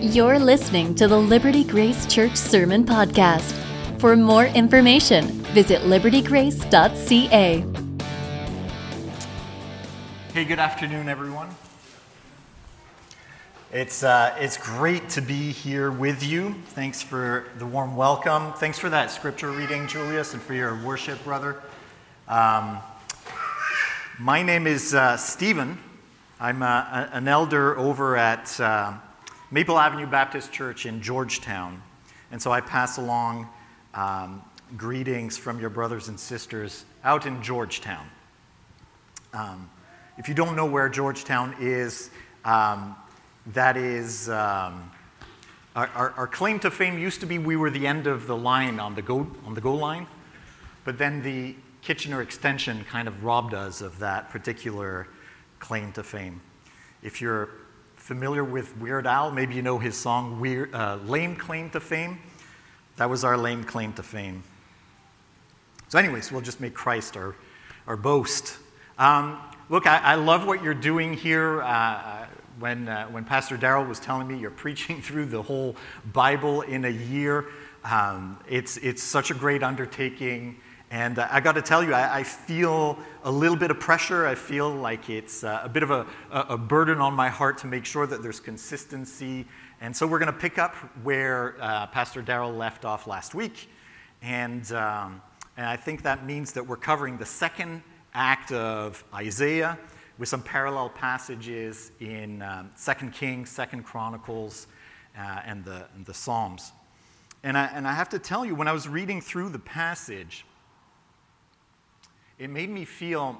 You're listening to the Liberty Grace Church Sermon Podcast. For more information, visit libertygrace.ca. Hey, good afternoon, everyone. It's great to be here with you. Thanks for the warm welcome. Thanks for that scripture reading, Julius, and for your worship, brother. My name is Stephen. I'm an elder over at Maple Avenue Baptist Church in Georgetown. And so I pass along greetings from your brothers and sisters out in Georgetown. If you don't know where Georgetown is, that is our claim to fame used to be we were the end of the line on the goal line, but then the Kitchener extension kind of robbed us of that particular claim to fame. If you're familiar with Weird Al, maybe you know his song, Lame Claim to Fame. That was our lame claim to fame. So anyways, we'll just make Christ our boast. Look, I love what you're doing here. When Pastor Darrell was telling me you're preaching through the whole Bible in a year, it's such a great undertaking. And I got to tell you, I feel a little bit of pressure. I feel like it's a bit of a burden on my heart to make sure that there's consistency. And so we're going to pick up where Pastor Darrell left off last week. And I think that means that we're covering the second act of Isaiah with some parallel passages in 2 Kings, 2 Chronicles, and the Psalms. And I have to tell you, when I was reading through the passage, it made me feel,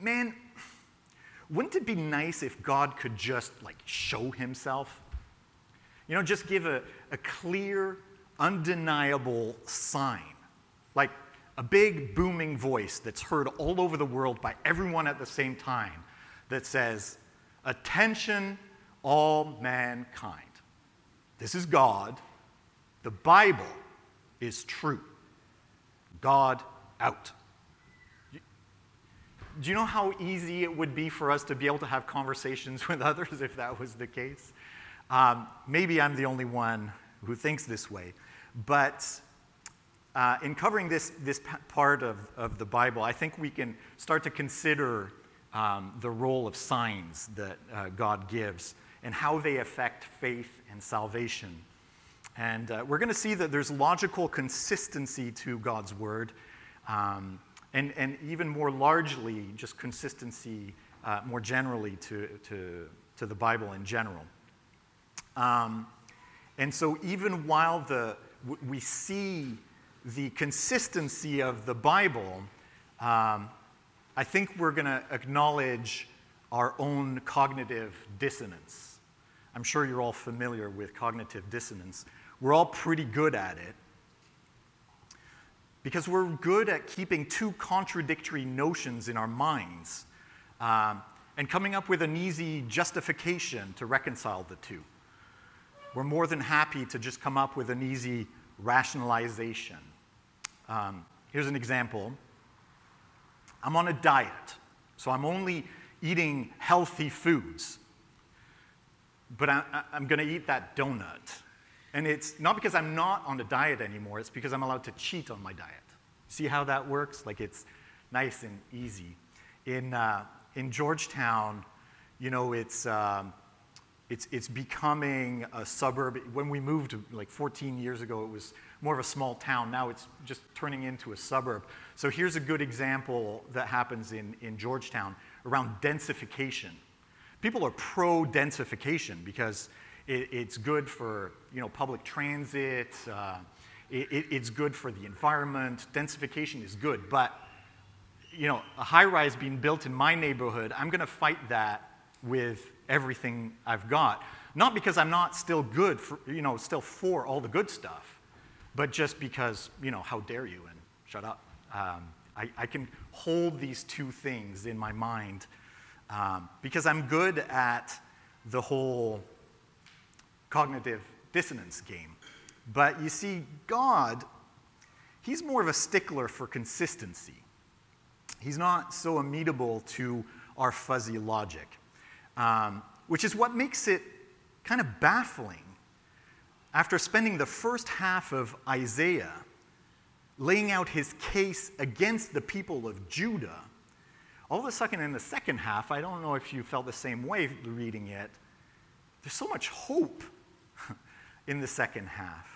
man, wouldn't it be nice if God could just show himself? You know, just give a clear, undeniable sign, like a big booming voice that's heard all over the world by everyone at the same time that says, "Attention, all mankind. This is God. The Bible is true. God out." Do you know how easy it would be for us to be able to have conversations with others if that was the case? Maybe I'm the only one who thinks this way. But in covering this part of the Bible, I think we can start to consider the role of signs that God gives and how they affect faith and salvation. And we're going to see that there's logical consistency to God's word. And even more largely, just consistency more generally to the Bible in general. And so even while we see the consistency of the Bible, I think we're going to acknowledge our own cognitive dissonance. I'm sure you're all familiar with cognitive dissonance. We're all pretty good at it, because we're good at keeping two contradictory notions in our minds and coming up with an easy justification to reconcile the two. We're more than happy to just come up with an easy rationalization. Here's an example. I'm on a diet, so I'm only eating healthy foods. But I'm going to eat that donut. And it's not because I'm not on a diet anymore, it's because I'm allowed to cheat on my diet. See how that works? It's nice and easy. In Georgetown, you know, it's becoming a suburb. When we moved 14 years ago, it was more of a small town. Now it's just turning into a suburb. So here's a good example that happens in Georgetown around densification. People are pro-densification because it's good for public transit. It's good for the environment. Densification is good, but a high-rise being built in my neighborhood, I'm going to fight that with everything I've got. Not because I'm not still good for still for all the good stuff, but just because how dare you and shut up. I can hold these two things in my mind because I'm good at the whole cognitive dissonance game. But you see, God, he's more of a stickler for consistency. He's not so amenable to our fuzzy logic. which is what makes it kind of baffling. After spending the first half of Isaiah laying out his case against the people of Judah, all of a sudden in the second half, I don't know if you felt the same way reading it, there's so much hope in the second half.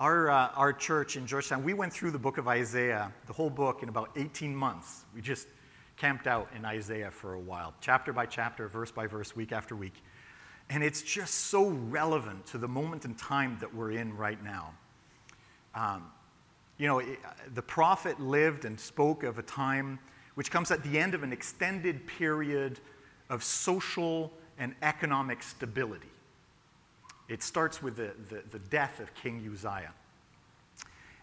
Our church in Georgetown, we went through the book of Isaiah, the whole book, in about 18 months. We just camped out in Isaiah for a while, chapter by chapter, verse by verse, week after week. And it's just so relevant to the moment in time that we're in right now. The prophet lived and spoke of a time which comes at the end of an extended period of social and economic stability. It starts with the death of King Uzziah.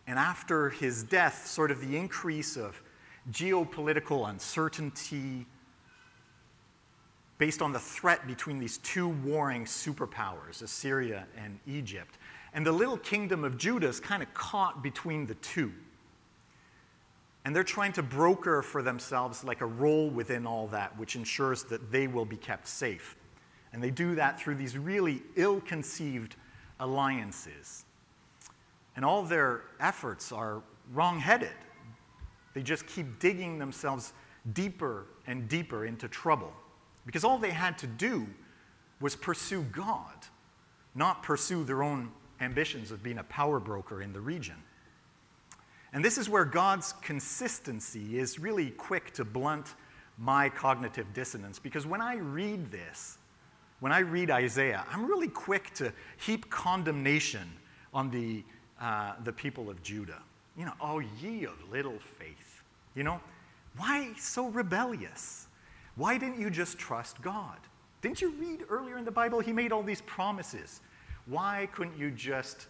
And after his death, sort of the increase of geopolitical uncertainty, based on the threat between these two warring superpowers, Assyria and Egypt. And the little kingdom of Judah is kind of caught between the two. And they're trying to broker for themselves like a role within all that, which ensures that they will be kept safe. And they do that through these really ill-conceived alliances. And all their efforts are wrong-headed. They just keep digging themselves deeper and deeper into trouble. Because all they had to do was pursue God, not pursue their own ambitions of being a power broker in the region. And this is where God's consistency is really quick to blunt my cognitive dissonance. Because when I read this, when I read Isaiah, I'm really quick to heap condemnation on the people of Judah. You know, oh, ye of little faith. You know, why so rebellious? Why didn't you just trust God? Didn't you read earlier in the Bible? He made all these promises. Why couldn't you just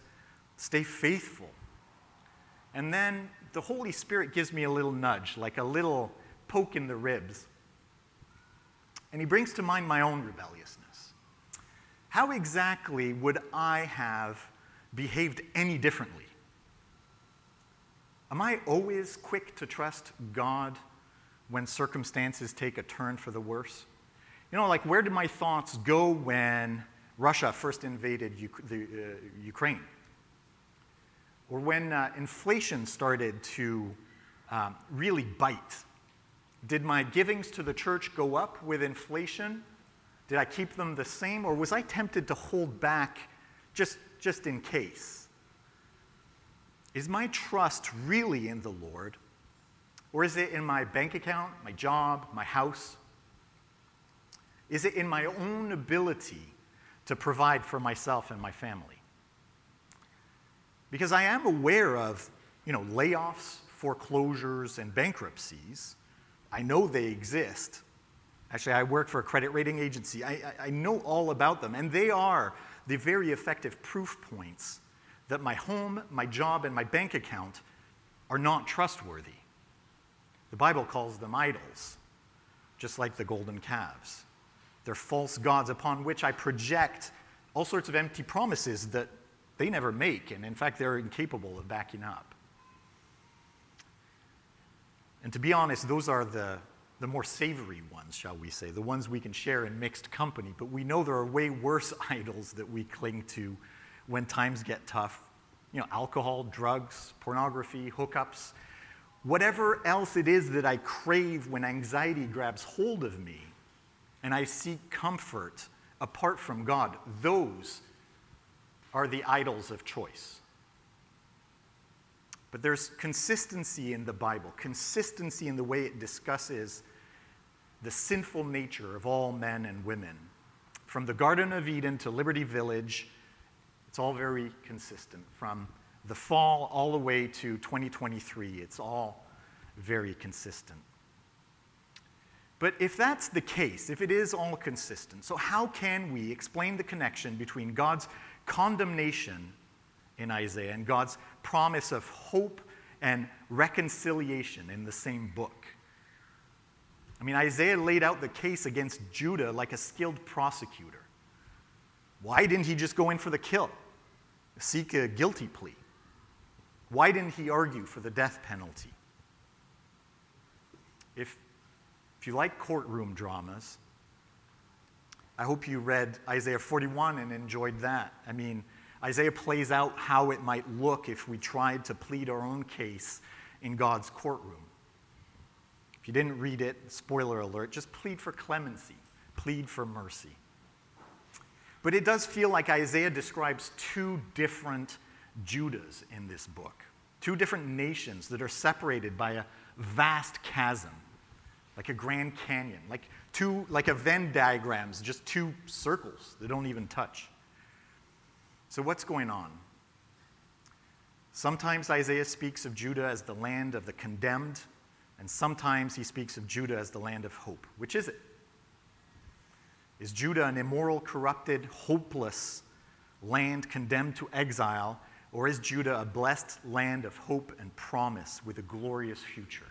stay faithful? And then the Holy Spirit gives me a little nudge, like a little poke in the ribs. And he brings to mind my own rebelliousness. How exactly would I have behaved any differently? Am I always quick to trust God when circumstances take a turn for the worse? You know, like, where did my thoughts go when Russia first invaded Ukraine? Or when inflation started to really bite? Did my givings to the church go up with inflation? Did I keep them the same? Or was I tempted to hold back just in case? Is my trust really in the Lord? Or is it in my bank account, my job, my house? Is it in my own ability to provide for myself and my family? Because I am aware of, layoffs, foreclosures, and bankruptcies. I know they exist. Actually, I work for a credit rating agency. I know all about them, and they are the very effective proof points that my home, my job, and my bank account are not trustworthy. The Bible calls them idols, just like the golden calves. They're false gods upon which I project all sorts of empty promises that they never make, and in fact, they're incapable of backing up. And to be honest, those are the more savory ones, shall we say, the ones we can share in mixed company, but we know there are way worse idols that we cling to when times get tough. Alcohol, drugs, pornography, hookups. Whatever else it is that I crave when anxiety grabs hold of me and I seek comfort apart from God, those are the idols of choice. But there's consistency in the Bible, consistency in the way it discusses the sinful nature of all men and women. From the Garden of Eden to Liberty Village, it's all very consistent. From the fall all the way to 2023. It's all very consistent. But if that's the case, if it is all consistent, so how can we explain the connection between God's condemnation in Isaiah and God's promise of hope and reconciliation in the same book? I mean, Isaiah laid out the case against Judah like a skilled prosecutor. Why didn't he just go in for the kill? Seek a guilty plea? Why didn't he argue for the death penalty? If you like courtroom dramas, I hope you read Isaiah 41 and enjoyed that. I mean, Isaiah plays out how it might look if we tried to plead our own case in God's courtroom. If you didn't read it, spoiler alert, just plead for clemency, plead for mercy. But it does feel like Isaiah describes two different Judahs in this book, two different nations that are separated by a vast chasm, like a Grand Canyon, like a Venn diagrams, just two circles that don't even touch. So what's going on? Sometimes Isaiah speaks of Judah as the land of the condemned, and sometimes he speaks of Judah as the land of hope. Which is it? Is Judah an immoral, corrupted, hopeless land condemned to exile, or is Judah a blessed land of hope and promise with a glorious future?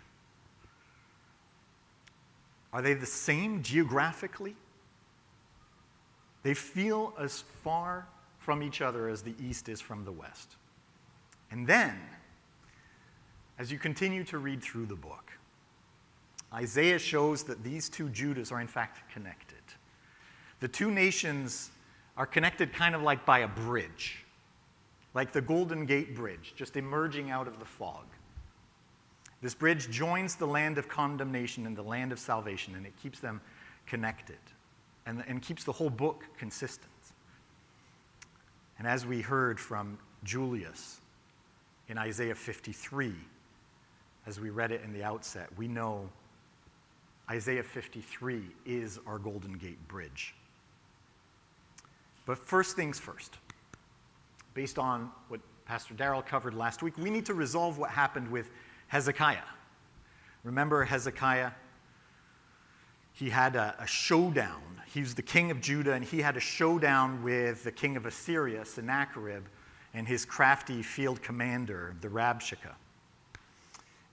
Are they the same geographically? They feel as far from each other as the East is from the West. And then, as you continue to read through the book, Isaiah shows that these two Judahs are in fact connected. The two nations are connected kind of like by a bridge, like the Golden Gate Bridge, just emerging out of the fog. This bridge joins the land of condemnation and the land of salvation, and it keeps them connected and keeps the whole book consistent. And as we heard from Julius in Isaiah 53, as we read it in the outset, we know Isaiah 53 is our Golden Gate Bridge. But first things first, based on what Pastor Darrell covered last week, we need to resolve what happened with Hezekiah. Remember Hezekiah? He had a showdown. He was the king of Judah, and he had a showdown with the king of Assyria, Sennacherib, and his crafty field commander, the Rabshakeh.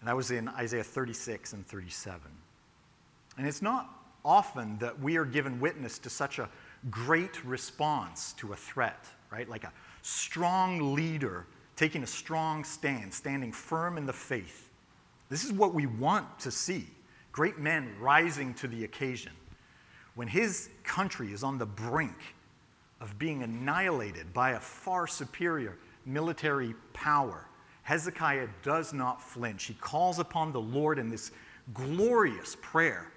And that was in Isaiah 36 and 37. And it's not often that we are given witness to such a great response to a threat, right? Like a strong leader taking a strong stand, standing firm in the faith. This is what we want to see, great men rising to the occasion. When his country is on the brink of being annihilated by a far superior military power, Hezekiah does not flinch. He calls upon the Lord in this glorious prayer,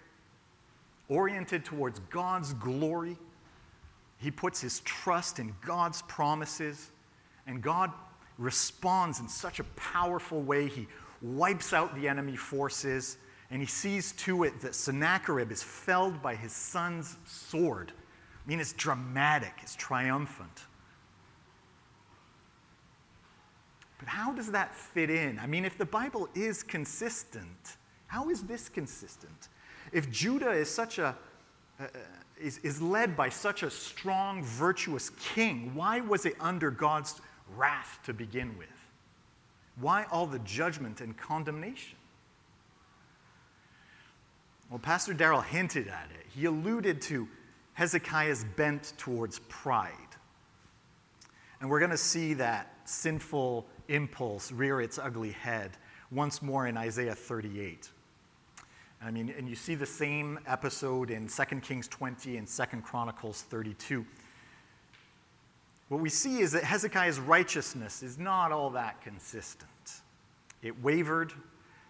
oriented towards God's glory. He puts his trust in God's promises, and God responds in such a powerful way. He wipes out the enemy forces, and he sees to it that Sennacherib is felled by his son's sword. I mean, it's dramatic, it's triumphant. But how does that fit in? I mean, if the Bible is consistent, how is this consistent? If Judah is such is led by such a strong, virtuous king, why was it under God's wrath to begin with? Why all the judgment and condemnation? Well, Pastor Darrell hinted at it. He alluded to Hezekiah's bent towards pride. And we're going to see that sinful impulse rear its ugly head once more in Isaiah 38. I mean, and you see the same episode in 2 Kings 20 and 2 Chronicles 32. What we see is that Hezekiah's righteousness is not all that consistent. It wavered,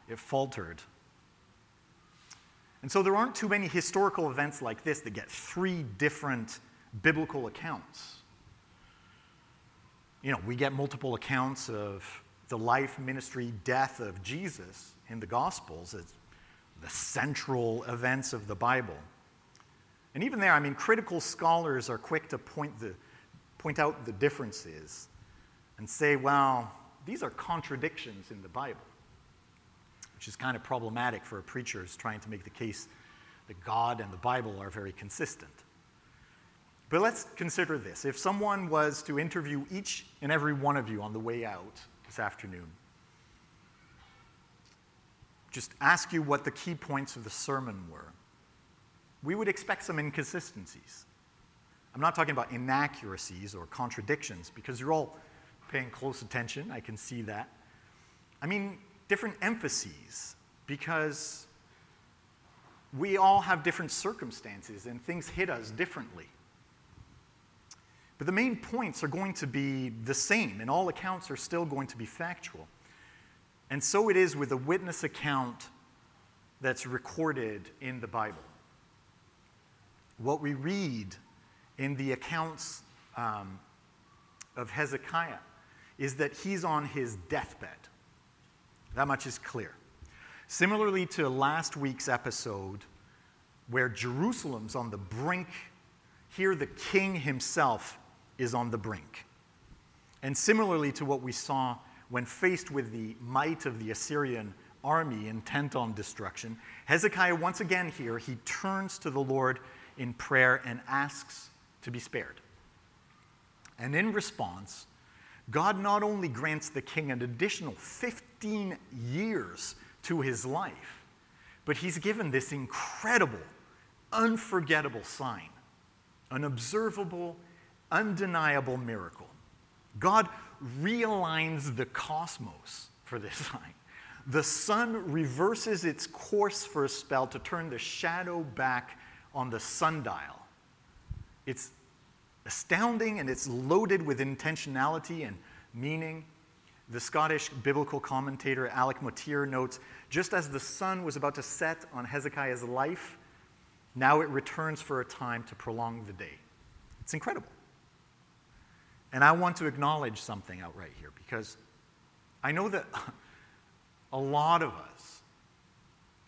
it faltered. And so there aren't too many historical events like this that get three different biblical accounts. You know, we get multiple accounts of the life, ministry, death of Jesus in the Gospels as the central events of the Bible. And even there, I mean, critical scholars are quick to point out the differences and say, well, these are contradictions in the Bible, which is kind of problematic for a preacher who's trying to make the case that God and the Bible are very consistent. But let's consider this. If someone was to interview each and every one of you on the way out this afternoon, just ask you what the key points of the sermon were, we would expect some inconsistencies. I'm not talking about inaccuracies or contradictions, because you're all paying close attention. I can see that. I mean, different emphases, because We all have different circumstances and things hit us differently. But the main points are going to be the same, and all accounts are still going to be factual. And so it is with a witness account that's recorded in the Bible. What we read in the accounts of Hezekiah is that he's on his deathbed. That much is clear. Similarly to last week's episode, where Jerusalem's on the brink, here the king himself is on the brink. And similarly to what we saw when faced with the might of the Assyrian army intent on destruction, Hezekiah once again here, he turns to the Lord in prayer and asks to be spared. And in response, God not only grants the king an additional 15 years to his life, but he's given this incredible, unforgettable sign, an observable, undeniable miracle. God realigns the cosmos for this sign. The sun reverses its course for a spell to turn the shadow back on the sundial. It's astounding, and it's loaded with intentionality and meaning. The Scottish biblical commentator Alec Motier notes, just as the sun was about to set on Hezekiah's life, now it returns for a time to prolong the day. It's incredible. And I want to acknowledge something outright here, because I know that a lot of us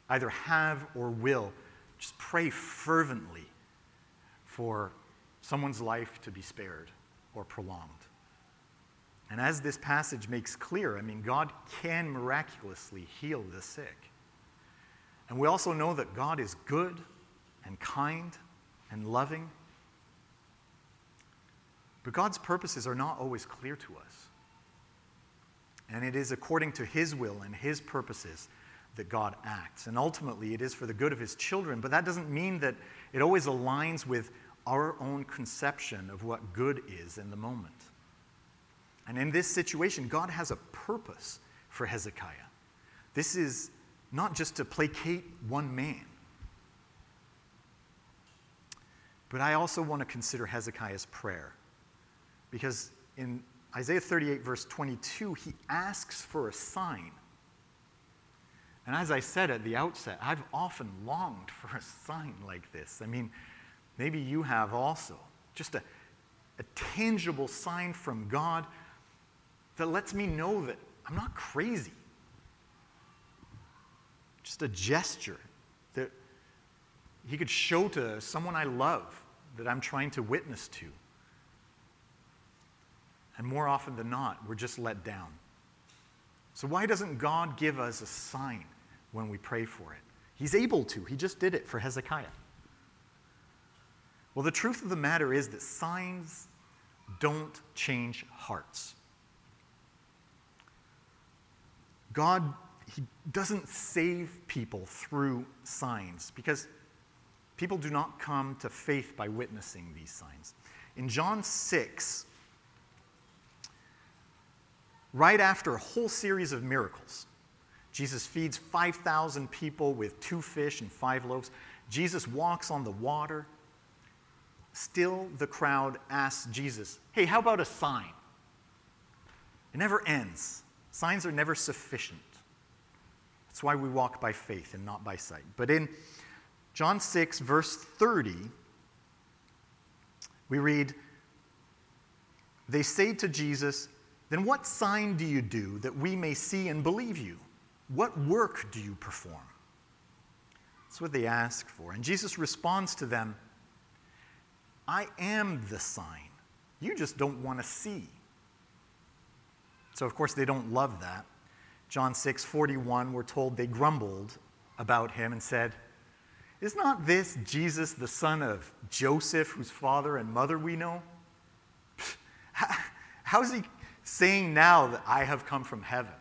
either have or will just pray fervently for someone's life to be spared or prolonged. And as this passage makes clear, I mean, God can miraculously heal the sick. And we also know that God is good and kind and loving. But God's purposes are not always clear to us. And it is according to his will and his purposes that God acts. And ultimately, it is for the good of his children. But that doesn't mean that it always aligns with our own conception of what good is in the moment. And in this situation, God has a purpose for Hezekiah. This is not just to placate one man. But I also want to consider Hezekiah's prayer. Because in Isaiah 38, verse 22, he asks for a sign. And as I said at the outset, I've often longed for a sign like this. I mean, maybe you have also. Just a tangible sign from God that lets me know that I'm not crazy. Just a gesture that he could show to someone I love that I'm trying to witness to. And more often than not, we're just let down. So why doesn't God give us a sign when we pray for it? He's able to. He just did it for Hezekiah. Well, the truth of the matter is that signs don't change hearts. God, he doesn't save people through signs, because people do not come to faith by witnessing these signs. In John 6, right after a whole series of miracles, Jesus feeds 5,000 people with 2 fish and 5 loaves. Jesus walks on the water. Still, the crowd asks Jesus, hey, how about a sign? It never ends. Signs are never sufficient. That's why we walk by faith and not by sight. But in John 6, verse 30, we read, they say to Jesus, then what sign do you do that we may see and believe you? What work do you perform? That's what they ask for. And Jesus responds to them, I am the sign. You just don't want to see. So, of course, they don't love that. John 6:41, we're told they grumbled about him and said, is not this Jesus, the son of Joseph, whose father and mother we know? How is he saying now that I have come from heaven?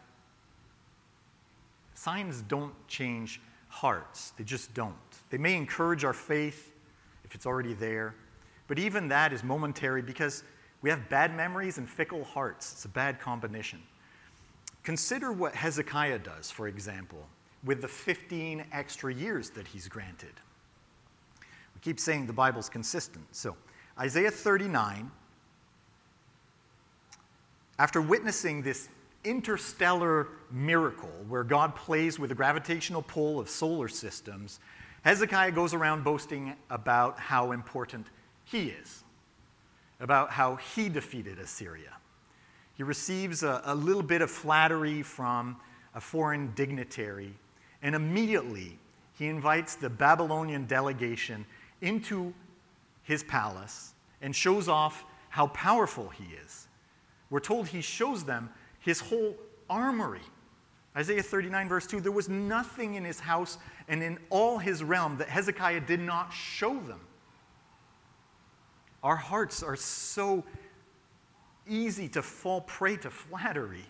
Signs don't change hearts. They just don't. They may encourage our faith if it's already there. But even that is momentary, because we have bad memories and fickle hearts. It's a bad combination. Consider what Hezekiah does, for example, with the 15 extra years that he's granted. We keep saying the Bible's consistent. So, Isaiah 39, after witnessing this interstellar miracle where God plays with the gravitational pull of solar systems, Hezekiah goes around boasting about how important he is, about how he defeated Assyria. He receives a little bit of flattery from a foreign dignitary, and immediately he invites the Babylonian delegation into his palace and shows off how powerful he is. We're told he shows them his whole armory. Isaiah 39, verse 2, there was nothing in his house and in all his realm that Hezekiah did not show them. Our hearts are so easy to fall prey to flattery.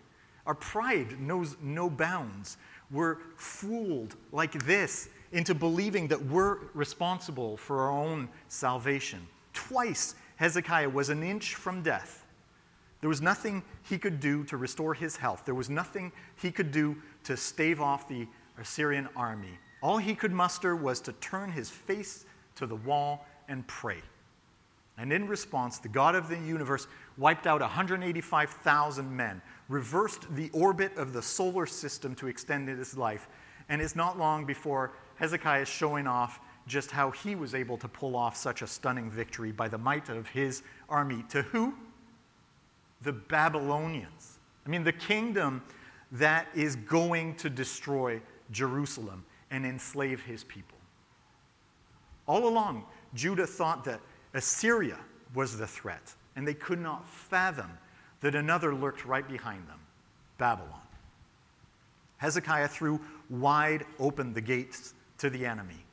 Our pride knows no bounds. We're fooled like this into believing that we're responsible for our own salvation. Twice Hezekiah was an inch from death. There was nothing he could do to restore his health. There was nothing he could do to stave off the Assyrian army. All he could muster was to turn his face to the wall and pray. And in response, the God of the universe wiped out 185,000 men, reversed the orbit of the solar system to extend his life, and it's not long before Hezekiah is showing off just how he was able to pull off such a stunning victory by the might of his army. To who? The Babylonians. I mean, the kingdom that is going to destroy Jerusalem and enslave his people. All along, Judah thought that Assyria was the threat, and they could not fathom that another lurked right behind them, Babylon. Hezekiah threw wide open the gates to the enemy,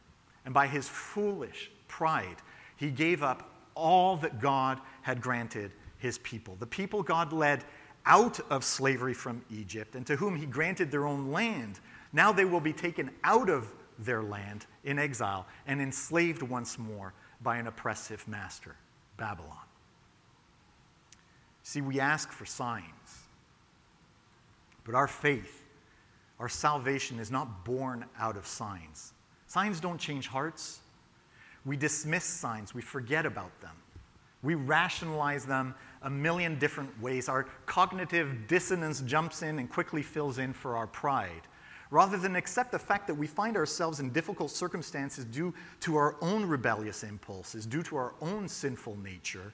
and by his foolish pride, he gave up all that God had granted his people, the people God led out of slavery from Egypt and to whom he granted their own land. Now they will be taken out of their land in exile and enslaved once more by an oppressive master, Babylon. See, we ask for signs, but our faith, our salvation is not born out of signs. Signs don't change hearts. We dismiss signs. We forget about them. We rationalize them a million different ways. Our cognitive dissonance jumps in and quickly fills in for our pride. Rather than accept the fact that we find ourselves in difficult circumstances due to our own rebellious impulses, due to our own sinful nature,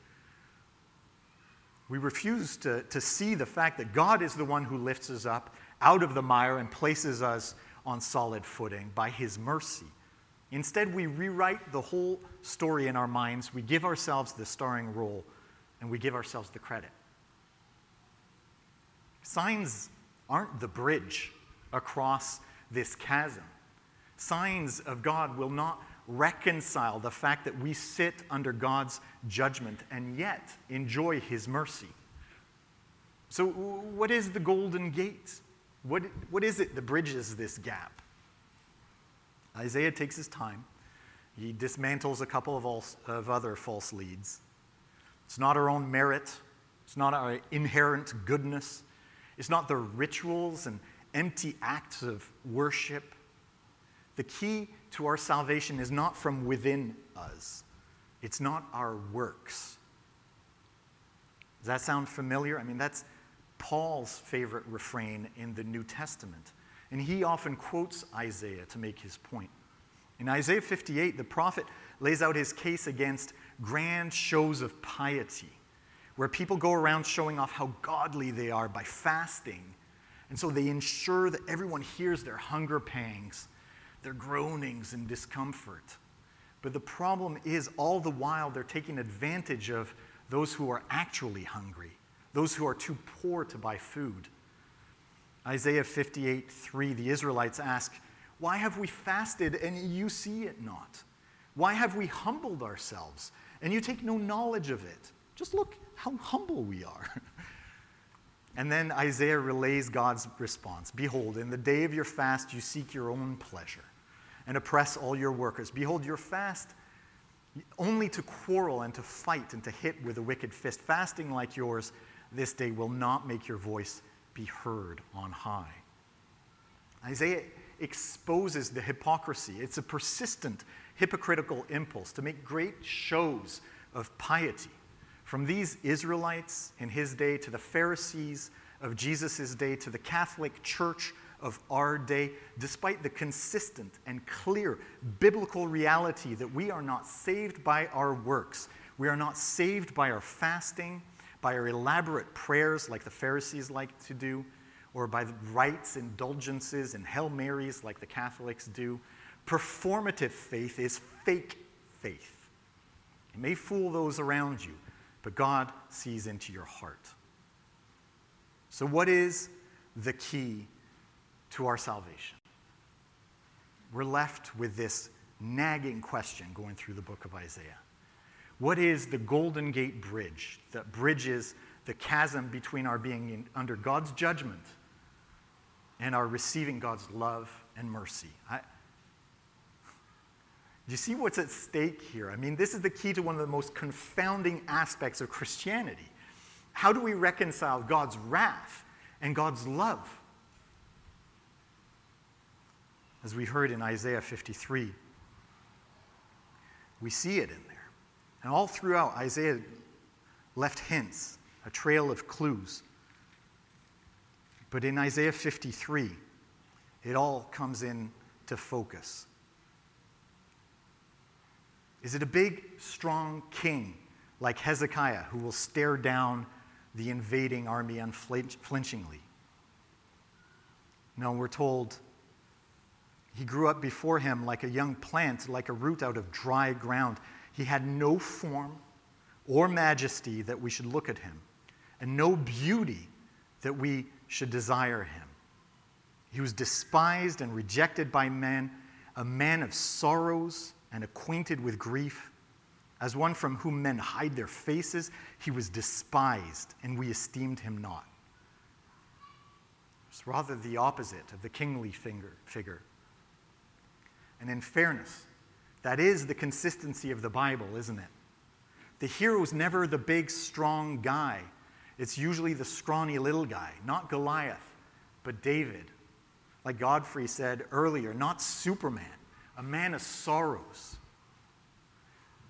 we refuse to see the fact that God is the one who lifts us up out of the mire and places us on solid footing by his mercy. Instead, we rewrite the whole story in our minds. We give ourselves the starring role, and we give ourselves the credit. Signs aren't the bridge across this chasm. Signs of God will not reconcile the fact that we sit under God's judgment and yet enjoy his mercy. So what is the golden gate? What is it that bridges this gap? Isaiah takes his time. He dismantles a couple of other false leads. It's not our own merit. It's not our inherent goodness. It's not the rituals and empty acts of worship. The key to our salvation is not from within us. It's not our works. Does that sound familiar? I mean, that's Paul's favorite refrain in the New Testament. And he often quotes Isaiah to make his point. In Isaiah 58, the prophet lays out his case against grand shows of piety, where people go around showing off how godly they are by fasting. And so they ensure that everyone hears their hunger pangs, their groanings and discomfort. But the problem is, all the while, they're taking advantage of those who are actually hungry, those who are too poor to buy food. Isaiah 58:3, the Israelites ask, "Why have we fasted and you see it not? Why have we humbled ourselves and you take no knowledge of it? Just look how humble we are." And then Isaiah relays God's response. "Behold, in the day of your fast you seek your own pleasure and oppress all your workers. Behold, your fast only to quarrel and to fight and to hit with a wicked fist. Fasting like yours this day will not make your voice be heard on high." Isaiah exposes the hypocrisy. It's a persistent hypocritical impulse to make great shows of piety. From these Israelites in his day to the Pharisees of Jesus' day to the Catholic Church of our day, despite the consistent and clear biblical reality that we are not saved by our works, we are not saved by our fasting, by our elaborate prayers like the Pharisees like to do, or by rites, indulgences, and Hail Marys like the Catholics do. Performative faith is fake faith. It may fool those around you, but God sees into your heart. So what is the key to our salvation? We're left with this nagging question going through the book of Isaiah. What is the Golden Gate Bridge that bridges the chasm between our being under God's judgment and our receiving God's love and mercy? Do you see what's at stake here? I mean, this is the key to one of the most confounding aspects of Christianity. How do we reconcile God's wrath and God's love? As we heard in Isaiah 53, we see it in there. And all throughout, Isaiah left hints, a trail of clues. But in Isaiah 53, it all comes into focus. Is it a big, strong king like Hezekiah who will stare down the invading army unflinchingly? No, we're told he grew up before him like a young plant, like a root out of dry ground. He had no form or majesty that we should look at him, and no beauty that we should desire him. He was despised and rejected by men, a man of sorrows and acquainted with grief. As one from whom men hide their faces, he was despised, and we esteemed him not. It's rather the opposite of the kingly figure. And in fairness, that is the consistency of the Bible, isn't it? The hero's never the big, strong guy. It's usually the scrawny little guy, not Goliath, but David. Like Godfrey said earlier, not Superman. A man of sorrows.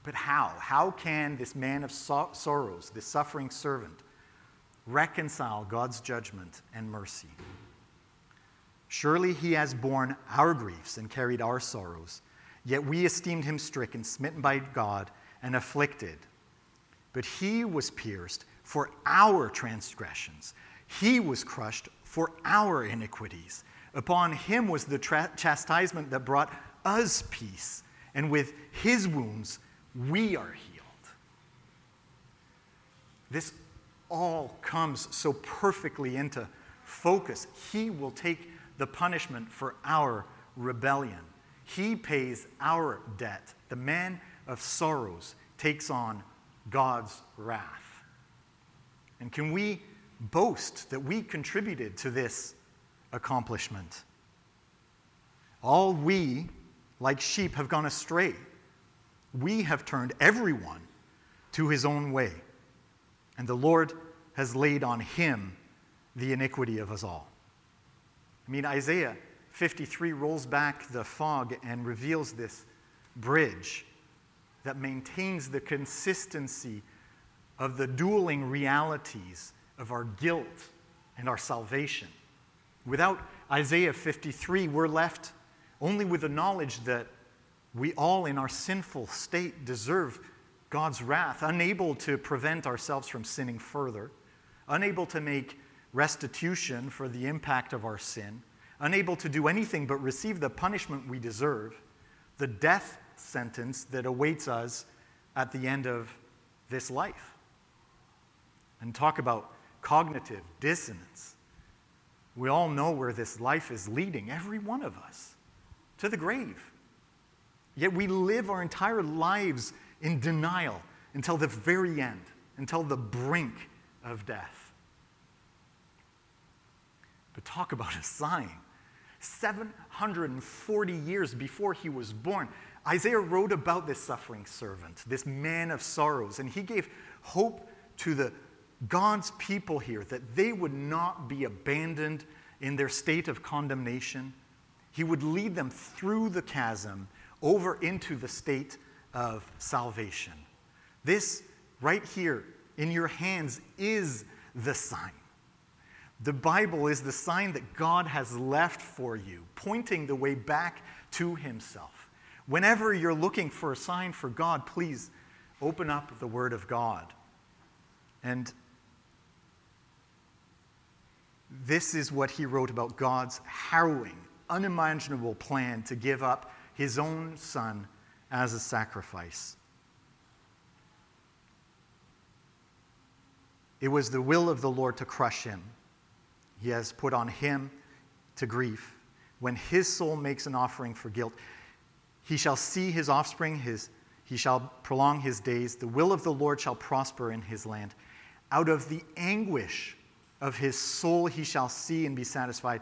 But how? How can this man of sorrows, this suffering servant, reconcile God's judgment and mercy? Surely he has borne our griefs and carried our sorrows, yet we esteemed him stricken, smitten by God, and afflicted. But he was pierced for our transgressions. He was crushed for our iniquities. Upon him was the chastisement that brought us peace, and with his wounds we are healed. This all comes so perfectly into focus. He will take the punishment for our rebellion. He pays our debt. The man of sorrows takes on God's wrath. And can we boast that we contributed to this accomplishment? All we, like sheep, have gone astray. We have turned everyone to his own way, and the Lord has laid on him the iniquity of us all. I mean, Isaiah 53 rolls back the fog and reveals this bridge that maintains the consistency of the dueling realities of our guilt and our salvation. Without Isaiah 53, we're left only with the knowledge that we all in our sinful state deserve God's wrath, unable to prevent ourselves from sinning further, unable to make restitution for the impact of our sin, unable to do anything but receive the punishment we deserve, the death sentence that awaits us at the end of this life. And talk about cognitive dissonance. We all know where this life is leading, every one of us, to the grave. Yet we live our entire lives in denial until the very end, until the brink of death. But talk about a sign. 740 years before he was born, Isaiah wrote about this suffering servant, this man of sorrows, and he gave hope to God's people here that they would not be abandoned in their state of condemnation. He would lead them through the chasm over into the state of salvation. This right here in your hands is the sign. The Bible is the sign that God has left for you, pointing the way back to himself. Whenever you're looking for a sign for God, please open up the Word of God. And this is what he wrote about God's harrowing, unimaginable plan to give up his own son as a sacrifice. It was the will of the Lord to crush him. He has put on him to grief. When his soul makes an offering for guilt, he shall see his offspring, he shall prolong his days. The will of the Lord shall prosper in his land. Out of the anguish of his soul he shall see and be satisfied.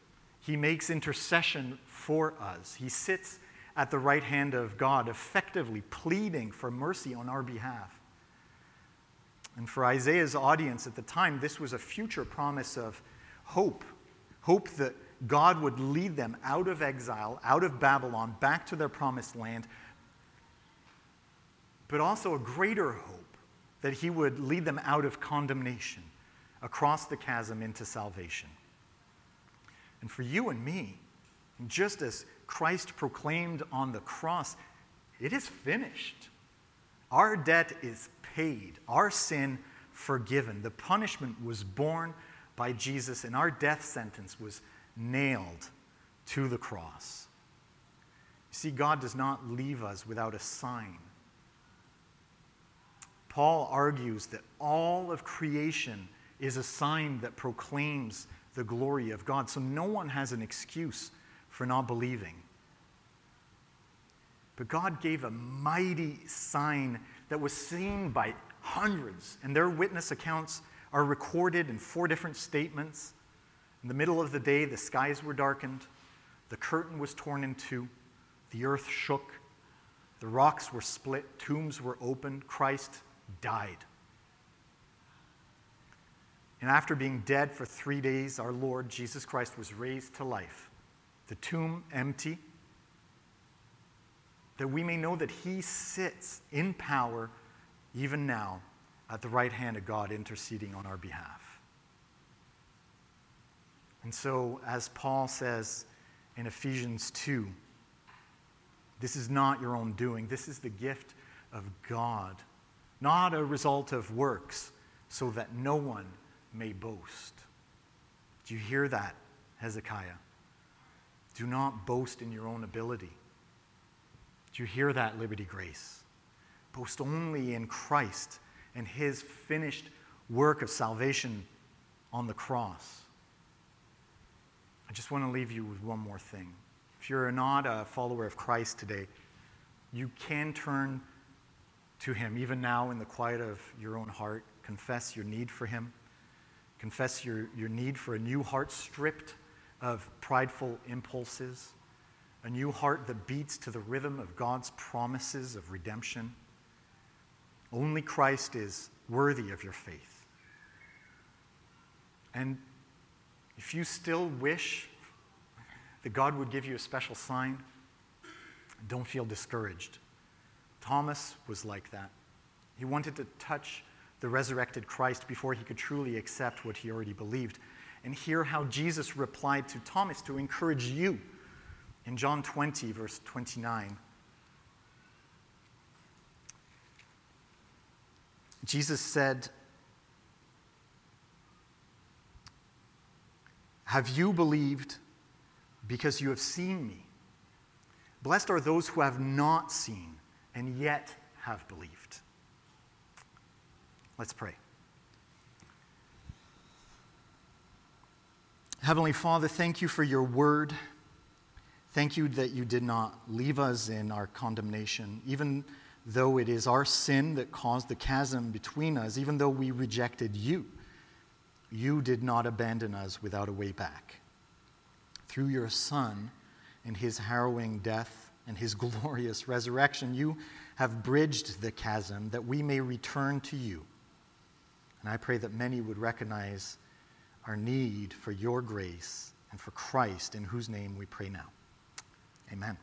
He makes intercession for us. He sits at the right hand of God, effectively pleading for mercy on our behalf. And for Isaiah's audience at the time, this was a future promise of hope. Hope that God would lead them out of exile, out of Babylon, back to their promised land. But also a greater hope that he would lead them out of condemnation, across the chasm into salvation. And for you and me, just as Christ proclaimed on the cross, it is finished. Our debt is paid, our sin forgiven. The punishment was borne by Jesus, and our death sentence was nailed to the cross. You see, God does not leave us without a sign. Paul argues that all of creation is a sign that proclaims the glory of God, so no one has an excuse for not believing. But God gave a mighty sign that was seen by hundreds, and their witness accounts are recorded in 4 different statements. In the middle of the day, the skies were darkened, the curtain was torn in two, the earth shook, the rocks were split, tombs were opened, Christ died. And after being dead for 3 days, our Lord Jesus Christ was raised to life, the tomb empty, that we may know that he sits in power even now at the right hand of God, interceding on our behalf. And so, as Paul says in Ephesians 2, this is not your own doing. This is the gift of God, not a result of works, so that no one may boast. Do you hear that, Hezekiah? Do not boast in your own ability. Do you hear that, Liberty Grace? Boast only in Christ and his finished work of salvation on the cross. I just want to leave you with one more thing. If you're not a follower of Christ today, you can turn to him, even now in the quiet of your own heart. Confess your need for him. Confess your need for a new heart stripped of prideful impulses, a new heart that beats to the rhythm of God's promises of redemption. Only Christ is worthy of your faith. And if you still wish that God would give you a special sign, don't feel discouraged. Thomas was like that. He wanted to touch the resurrected Christ before he could truly accept what he already believed. And hear how Jesus replied to Thomas to encourage you in John 20, verse 29. Jesus said, "Have you believed because you have seen me? Blessed are those who have not seen and yet have believed." Let's pray. Heavenly Father, thank you for your word. Thank you that you did not leave us in our condemnation, even though it is our sin that caused the chasm between us, even though we rejected you. You did not abandon us without a way back. Through your Son and his harrowing death and his glorious resurrection, you have bridged the chasm that we may return to you. And I pray that many would recognize our need for your grace and for Christ, in whose name we pray now. Amen.